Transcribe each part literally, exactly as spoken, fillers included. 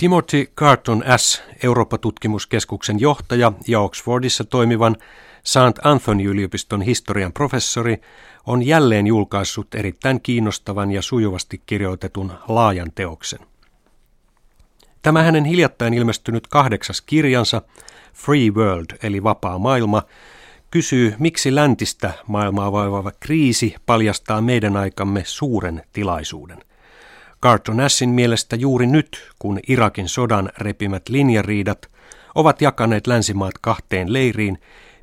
Timothy Carton Ash, Eurooppa-tutkimuskeskuksen johtaja ja Oxfordissa toimivan Saint Anthony-yliopiston historian professori, on jälleen julkaissut erittäin kiinnostavan ja sujuvasti kirjoitetun laajan teoksen. Tämä hänen hiljattain ilmestynyt kahdeksas kirjansa, Free World eli vapaa maailma, kysyy, miksi läntistä maailmaa vaivaava kriisi paljastaa meidän aikamme suuren tilaisuuden. Carton Ashin mielestä juuri nyt, kun Irakin sodan repimät linjariidat ovat jakaneet länsimaat kahteen leiriin,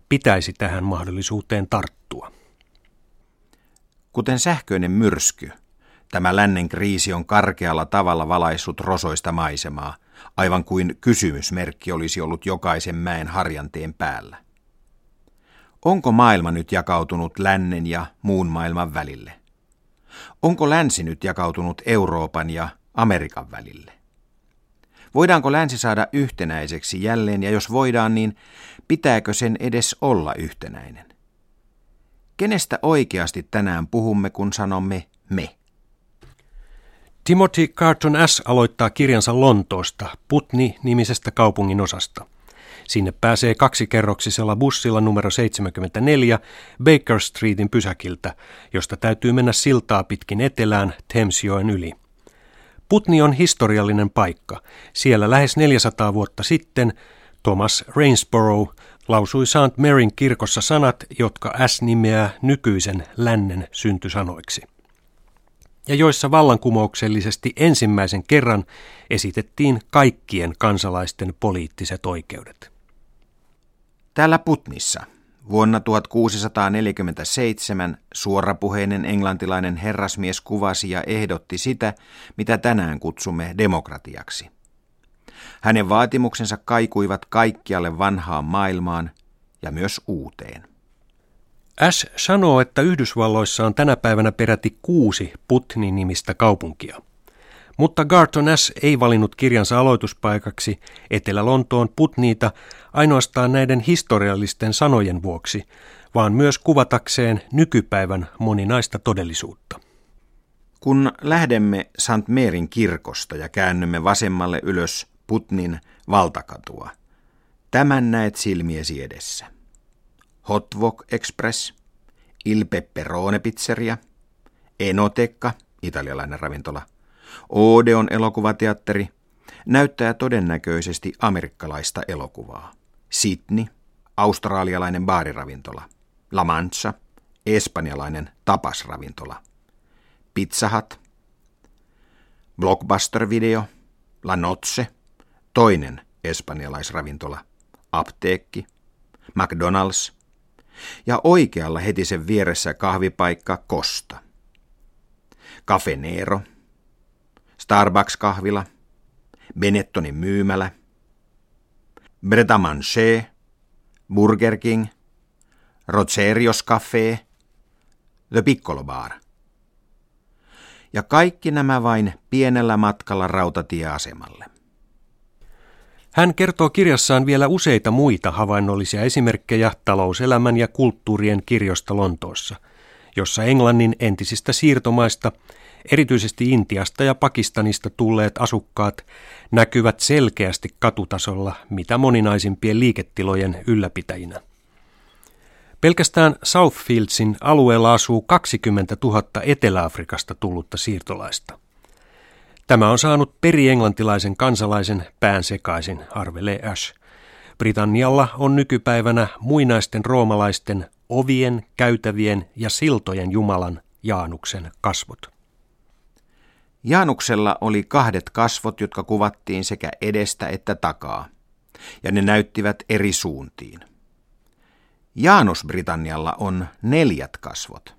pitäisi tähän mahdollisuuteen tarttua. Kuten sähköinen myrsky, tämä lännen kriisi on karkealla tavalla valaissut rosoista maisemaa, aivan kuin kysymysmerkki olisi ollut jokaisen mäen harjanteen päällä. Onko maailma nyt jakautunut lännen ja muun maailman välille? Onko länsi nyt jakautunut Euroopan ja Amerikan välille? Voidaanko länsi saada yhtenäiseksi jälleen, ja jos voidaan, niin pitääkö sen edes olla yhtenäinen? Kenestä oikeasti tänään puhumme, kun sanomme me? Timothy Carton Ash aloittaa kirjansa Lontoosta, Putni-nimisestä kaupungin osasta. Sinne pääsee kaksikerroksisella bussilla numero seitsemänkymmentäneljä Baker Streetin pysäkiltä, josta täytyy mennä siltaa pitkin etelään Thamesjoen yli. Putni on historiallinen paikka. Siellä lähes neljäsataa vuotta sitten Thomas Rainsborough lausui Saint Maryn kirkossa sanat, jotka Ash nimeää nykyisen lännen syntysanoiksi, ja joissa vallankumouksellisesti ensimmäisen kerran esitettiin kaikkien kansalaisten poliittiset oikeudet. Täällä Putnissa vuonna tuhatkuusisataaneljäkymmentäseitsemän suorapuheinen englantilainen herrasmies kuvasi ja ehdotti sitä, mitä tänään kutsumme demokratiaksi. Hänen vaatimuksensa kaikuivat kaikkialle vanhaan maailmaan ja myös uuteen. Ash sanoo, että Yhdysvalloissa on tänä päivänä peräti kuusi Putni-nimistä kaupunkia. Mutta Carton Ash ei valinnut kirjansa aloituspaikaksi Etelä-Lontoon Putniita ainoastaan näiden historiallisten sanojen vuoksi, vaan myös kuvatakseen nykypäivän moninaista todellisuutta. Kun lähdemme Saint Maryn kirkosta ja käännymme vasemmalle ylös Putnin valtakatua, tämän näet silmiesi edessä. Hot Wok Express, Il Pepperone pizzeria, Enoteekka, italialainen ravintola, Odeon elokuvateatteri, näyttää todennäköisesti amerikkalaista elokuvaa. Sydney, australialainen baariravintola, La Mancha, espanjalainen tapasravintola, Pizza Hut, Blockbuster-video, La Noche, toinen espanjalaisravintola, apteekki, McDonald's ja oikealla heti sen vieressä kahvipaikka Costa, Cafe Nero, Starbucks-kahvila, Benettonin myymälä, Bret A Manger, Burger King, Rogerios Café, The Piccolo Bar. Ja kaikki nämä vain pienellä matkalla rautatieasemalle. Hän kertoo kirjassaan vielä useita muita havainnollisia esimerkkejä talouselämän ja kulttuurien kirjosta Lontoossa, jossa Englannin entisistä siirtomaista, erityisesti Intiasta ja Pakistanista tulleet asukkaat näkyvät selkeästi katutasolla mitä moninaisimpien liiketilojen ylläpitäjinä. Pelkästään Southfieldsin alueella asuu kaksikymmentätuhatta Etelä-Afrikasta tullutta siirtolaista. Tämä on saanut perienglantilaisen kansalaisen pään sekaisin, arvelee Ash. Britannialla on nykypäivänä muinaisten roomalaisten ovien, käytävien ja siltojen jumalan Jaanuksen kasvot. Jaanuksella oli kahdet kasvot, jotka kuvattiin sekä edestä että takaa, ja ne näyttivät eri suuntiin. Jaanus-Britannialla on neljät kasvot.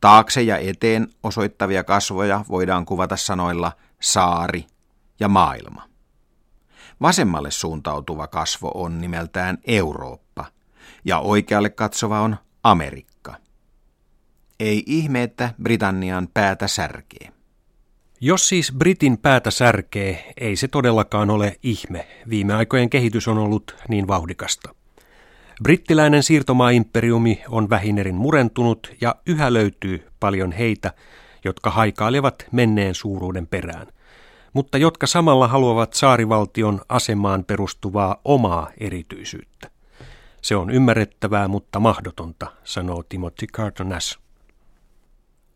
Taakse ja eteen osoittavia kasvoja voidaan kuvata sanoilla saari ja maailma. Vasemmalle suuntautuva kasvo on nimeltään Eurooppa, ja oikealle katsova on Amerikka. Ei ihme, että Britannian päätä särkee. Jos siis Britin päätä särkee, ei se todellakaan ole ihme. Viime aikojen kehitys on ollut niin vauhdikasta. Brittiläinen siirtomaa-imperiumi on vähinerin murentunut ja yhä löytyy paljon heitä, jotka haikailevat menneen suuruuden perään. mutta jotka samalla haluavat saarivaltion asemaan perustuvaa omaa erityisyyttä. Se on ymmärrettävää, mutta mahdotonta, sanoo Timothy Carton Ash.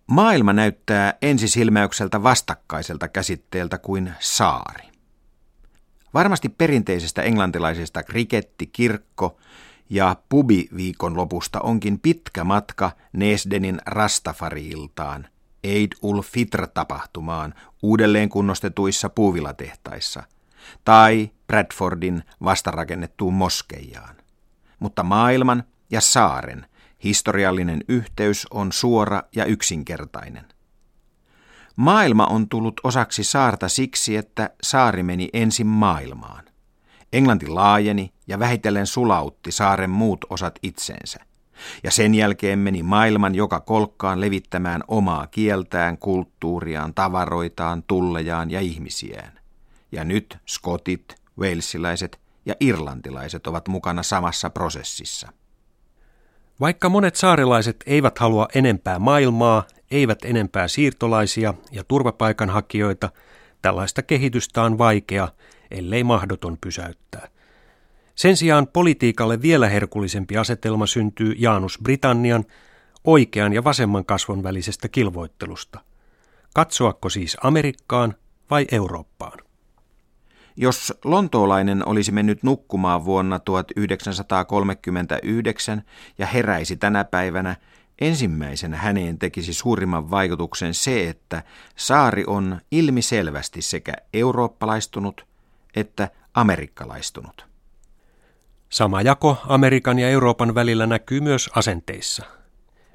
Maailma näyttää ensisilmäykseltä vastakkaiselta käsitteeltä kuin saari. Varmasti perinteisestä englantilaisesta kriketti, kirkko ja pubi-viikon lopusta onkin pitkä matka Nesdenin Rastafari-iltaan, Eid ul Fitr-tapahtumaan uudelleen kunnostetuissa puuvilatehtaissa tai Bradfordin vastarakennettuun moskeijaan. Mutta maailman ja saaren historiallinen yhteys on suora ja yksinkertainen. Maailma on tullut osaksi saarta siksi, että saari meni ensin maailmaan. Englanti laajeni ja vähitellen sulautti saaren muut osat itseensä. Ja sen jälkeen meni maailman joka kolkkaan levittämään omaa kieltään, kulttuuriaan, tavaroitaan, tullejaan ja ihmisiään. Ja nyt skotit, walesilaiset ja irlantilaiset ovat mukana samassa prosessissa. Vaikka monet saarelaiset eivät halua enempää maailmaa, eivät enempää siirtolaisia ja turvapaikanhakijoita, tällaista kehitystä on vaikea, ellei mahdoton pysäyttää. Sen sijaan politiikalle vielä herkullisempi asetelma syntyy Janus Britannian oikean ja vasemman kasvon välisestä kilvoittelusta. Katsoako siis Amerikkaan vai Eurooppaan? Jos lontoolainen olisi mennyt nukkumaan vuonna tuhatyhdeksänsataakolmekymmentäyhdeksän ja heräisi tänä päivänä, ensimmäisenä häneen tekisi suurimman vaikutuksen se, että saari on ilmiselvästi sekä eurooppalaistunut että amerikkalaistunut. Sama jako Amerikan ja Euroopan välillä näkyy myös asenteissa.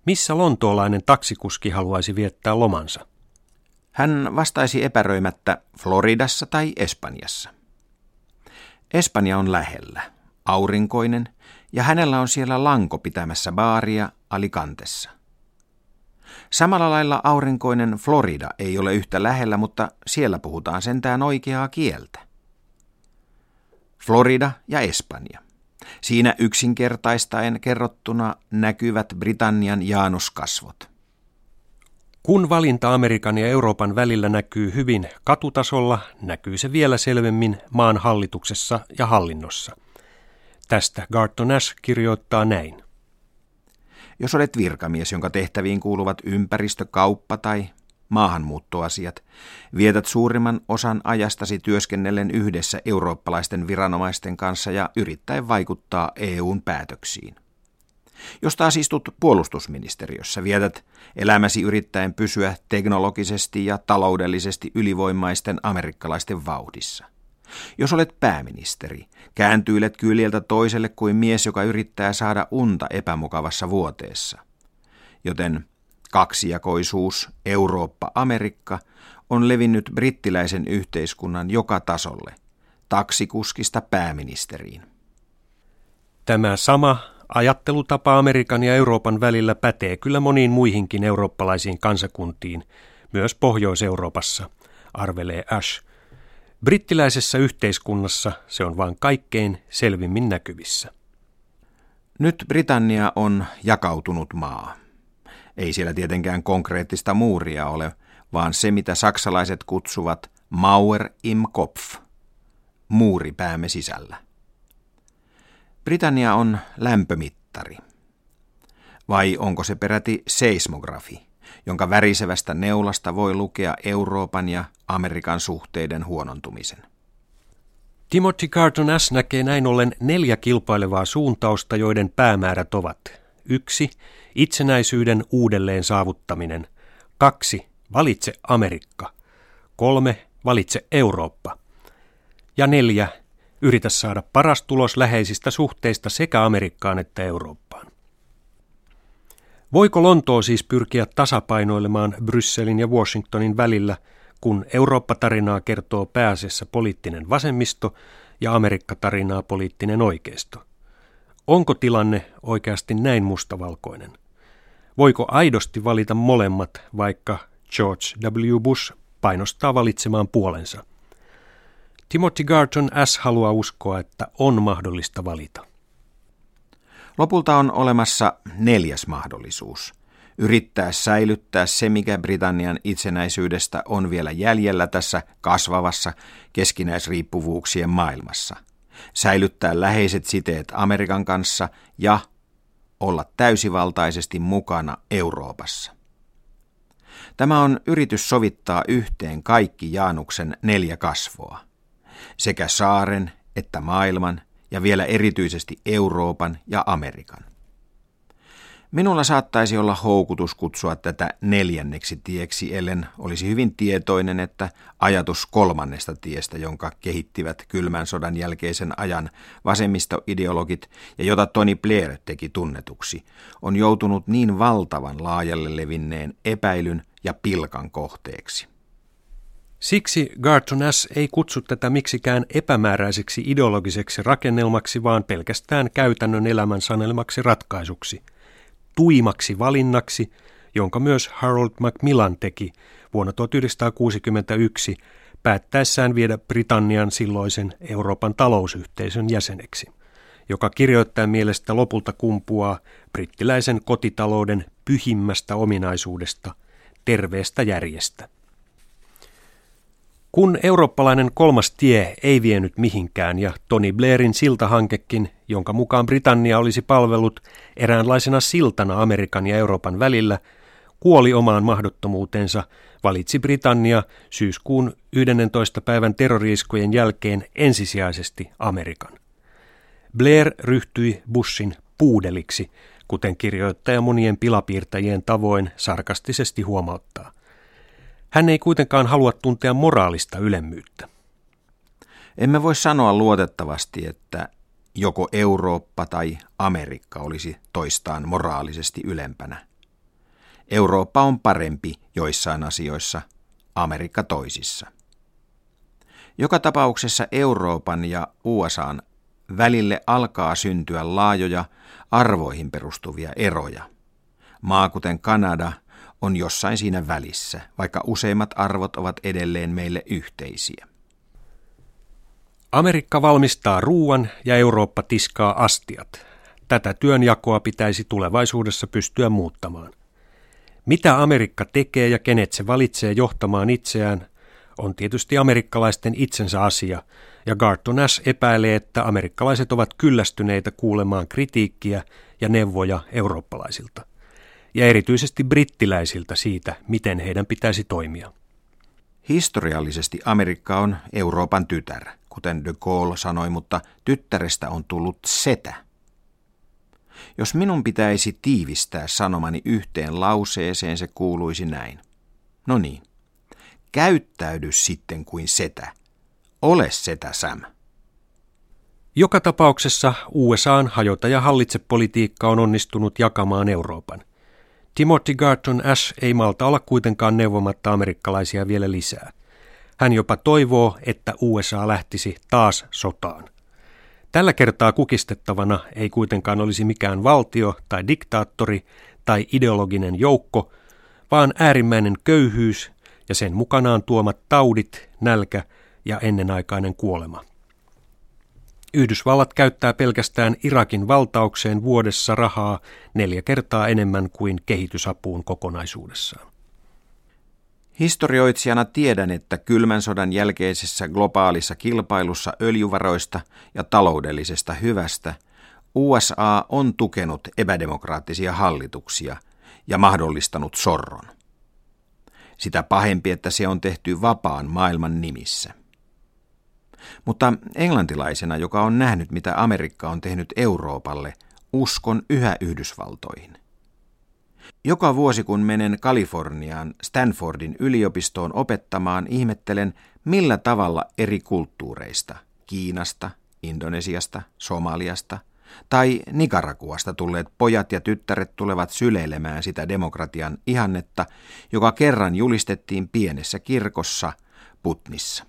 Missä lontoolainen taksikuski haluaisi viettää lomansa? Hän vastaisi epäröimättä Floridassa tai Espanjassa. Espanja on lähellä, aurinkoinen, ja hänellä on siellä lanko pitämässä baaria Alicantessa. Samalla lailla aurinkoinen Florida ei ole yhtä lähellä, mutta siellä puhutaan sentään oikeaa kieltä. Florida ja Espanja. Siinä yksinkertaistaen kerrottuna näkyvät Britannian jaanuskasvot. Kun valinta Amerikan ja Euroopan välillä näkyy hyvin katutasolla, näkyy se vielä selvemmin maan hallituksessa ja hallinnossa. Tästä Carton Ash kirjoittaa näin. Jos olet virkamies, jonka tehtäviin kuuluvat ympäristö, kauppa tai maahanmuuttoasiat, vietät suurimman osan ajastasi työskennellen yhdessä eurooppalaisten viranomaisten kanssa ja yrittäen vaikuttaa E U:n päätöksiin. Jos taas istut puolustusministeriössä, vietät elämäsi yrittäen pysyä teknologisesti ja taloudellisesti ylivoimaisten amerikkalaisten vauhdissa. Jos olet pääministeri, kääntyilet kyljeltä toiselle kuin mies, joka yrittää saada unta epämukavassa vuoteessa. Joten kaksijakoisuus Eurooppa-Amerikka on levinnyt brittiläisen yhteiskunnan joka tasolle, taksikuskista pääministeriin. Tämä sama ajattelutapa Amerikan ja Euroopan välillä pätee kyllä moniin muihinkin eurooppalaisiin kansakuntiin, myös Pohjois-Euroopassa, arvelee Ash. Brittiläisessä yhteiskunnassa se on vain kaikkein selvimmin näkyvissä. Nyt Britannia on jakautunut maa. Ei siellä tietenkään konkreettista muuria ole, vaan se mitä saksalaiset kutsuvat Mauer im Kopf, muuri päämme sisällä. Britannia on lämpömittari. Vai onko se peräti seismografi, jonka värisevästä neulasta voi lukea Euroopan ja Amerikan suhteiden huonontumisen? Timothy Carton Ash näkee näin ollen neljä kilpailevaa suuntausta, joiden päämäärät ovat yksi. Itsenäisyyden uudelleen saavuttaminen. kaksi. Valitse Amerikka. kolme. Valitse Eurooppa. Ja neljä. Yritä saada paras tulos läheisistä suhteista sekä Amerikkaan että Eurooppaan. Voiko Lontoo siis pyrkiä tasapainoilemaan Brysselin ja Washingtonin välillä, kun Eurooppa-tarinaa kertoo pääasiassa poliittinen vasemmisto ja Amerikka-tarinaa poliittinen oikeisto? Onko tilanne oikeasti näin mustavalkoinen? Voiko aidosti valita molemmat, vaikka George W. Bush painostaa valitsemaan puolensa? Timothy Carton Ash haluaa uskoa, että on mahdollista valita. Lopulta on olemassa neljäs mahdollisuus. yrittää säilyttää se, mikä Britannian itsenäisyydestä on vielä jäljellä tässä kasvavassa keskinäisriippuvuuksien maailmassa, säilyttää läheiset siteet Amerikan kanssa ja olla täysivaltaisesti mukana Euroopassa. Tämä on yritys sovittaa yhteen kaikki Jaanuksen neljä kasvoa, sekä saaren että maailman ja vielä erityisesti Euroopan ja Amerikan. Minulla saattaisi olla houkutus kutsua tätä neljänneksi tieksi, ellen olisi hyvin tietoinen, että ajatus kolmannesta tiestä, jonka kehittivät kylmän sodan jälkeisen ajan vasemmistoideologit ja jota Tony Blair teki tunnetuksi, on joutunut niin valtavan laajalle levinneen epäilyn ja pilkan kohteeksi. Siksi Garton S. ei kutsu tätä miksikään epämääräiseksi ideologiseksi rakennelmaksi, vaan pelkästään käytännön elämän sanelemaksi ratkaisuksi. Tuimaksi valinnaksi, jonka myös Harold Macmillan teki vuonna tuhatyhdeksänsataakuusikymmentäyksi päättäessään viedä Britannian silloisen Euroopan talousyhteisön jäseneksi, joka kirjoittaa mielestä lopulta kumpuaa brittiläisen kotitalouden pyhimmästä ominaisuudesta, terveestä järjestä. Kun eurooppalainen kolmas tie ei vienyt mihinkään ja Tony Blairin siltahankekin, jonka mukaan Britannia olisi palvellut eräänlaisena siltana Amerikan ja Euroopan välillä, kuoli omaan mahdottomuutensa, valitsi Britannia syyskuun yhdennentoista päivän terrori-iskujen jälkeen ensisijaisesti Amerikan. Blair ryhtyi Bushin puudeliksi, kuten kirjoittaja monien pilapiirtäjien tavoin sarkastisesti huomauttaa. Hän ei kuitenkaan halua tuntea moraalista ylemmyyttä. Emme voi sanoa luotettavasti, että joko Eurooppa tai Amerikka olisi toistaan moraalisesti ylempänä. Eurooppa on parempi joissain asioissa, Amerikka toisissa. Joka tapauksessa Euroopan ja U S A:n välille alkaa syntyä laajoja arvoihin perustuvia eroja. Maa kuten Kanada on jossain siinä välissä, vaikka useimmat arvot ovat edelleen meille yhteisiä. Amerikka valmistaa ruuan ja Eurooppa tiskaa astiat. Tätä työnjakoa pitäisi tulevaisuudessa pystyä muuttamaan. Mitä Amerikka tekee ja kenet se valitsee johtamaan itseään, on tietysti amerikkalaisten itsensä asia, ja Garton S. epäilee, että amerikkalaiset ovat kyllästyneitä kuulemaan kritiikkiä ja neuvoja eurooppalaisilta. Ja erityisesti brittiläisiltä siitä, miten heidän pitäisi toimia. Historiallisesti Amerikka on Euroopan tytär, kuten de Gaulle sanoi, mutta tyttärestä on tullut setä. Jos minun pitäisi tiivistää sanomani yhteen lauseeseen, se kuuluisi näin. No niin, käyttäydy sitten kuin setä. Ole setä, Sam. Joka tapauksessa U S A:n hajota ja hallitse politiikka on onnistunut jakamaan Euroopan. Timothy Garton S. ei malta olla kuitenkaan neuvomatta amerikkalaisia vielä lisää. Hän jopa toivoo, että U S A lähtisi taas sotaan. Tällä kertaa kukistettavana ei kuitenkaan olisi mikään valtio tai diktaattori tai ideologinen joukko, vaan äärimmäinen köyhyys ja sen mukanaan tuomat taudit, nälkä ja ennenaikainen kuolema. Yhdysvallat käyttää pelkästään Irakin valtaukseen vuodessa rahaa neljä kertaa enemmän kuin kehitysapuun kokonaisuudessaan. Historioitsijana tiedän, että kylmän sodan jälkeisessä globaalissa kilpailussa öljyvaroista ja taloudellisesta hyvästä U S A on tukenut epädemokraattisia hallituksia ja mahdollistanut sorron. Sitä pahempi, että se on tehty vapaan maailman nimissä. Mutta englantilaisena, joka on nähnyt, mitä Amerikka on tehnyt Euroopalle, uskon yhä Yhdysvaltoihin. Joka vuosi, kun menen Kaliforniaan Stanfordin yliopistoon opettamaan, ihmettelen, millä tavalla eri kulttuureista, Kiinasta, Indonesiasta, Somaliasta tai Nicaraguasta tulleet pojat ja tyttäret tulevat syleilemään sitä demokratian ihannetta, joka kerran julistettiin pienessä kirkossa Putnissa.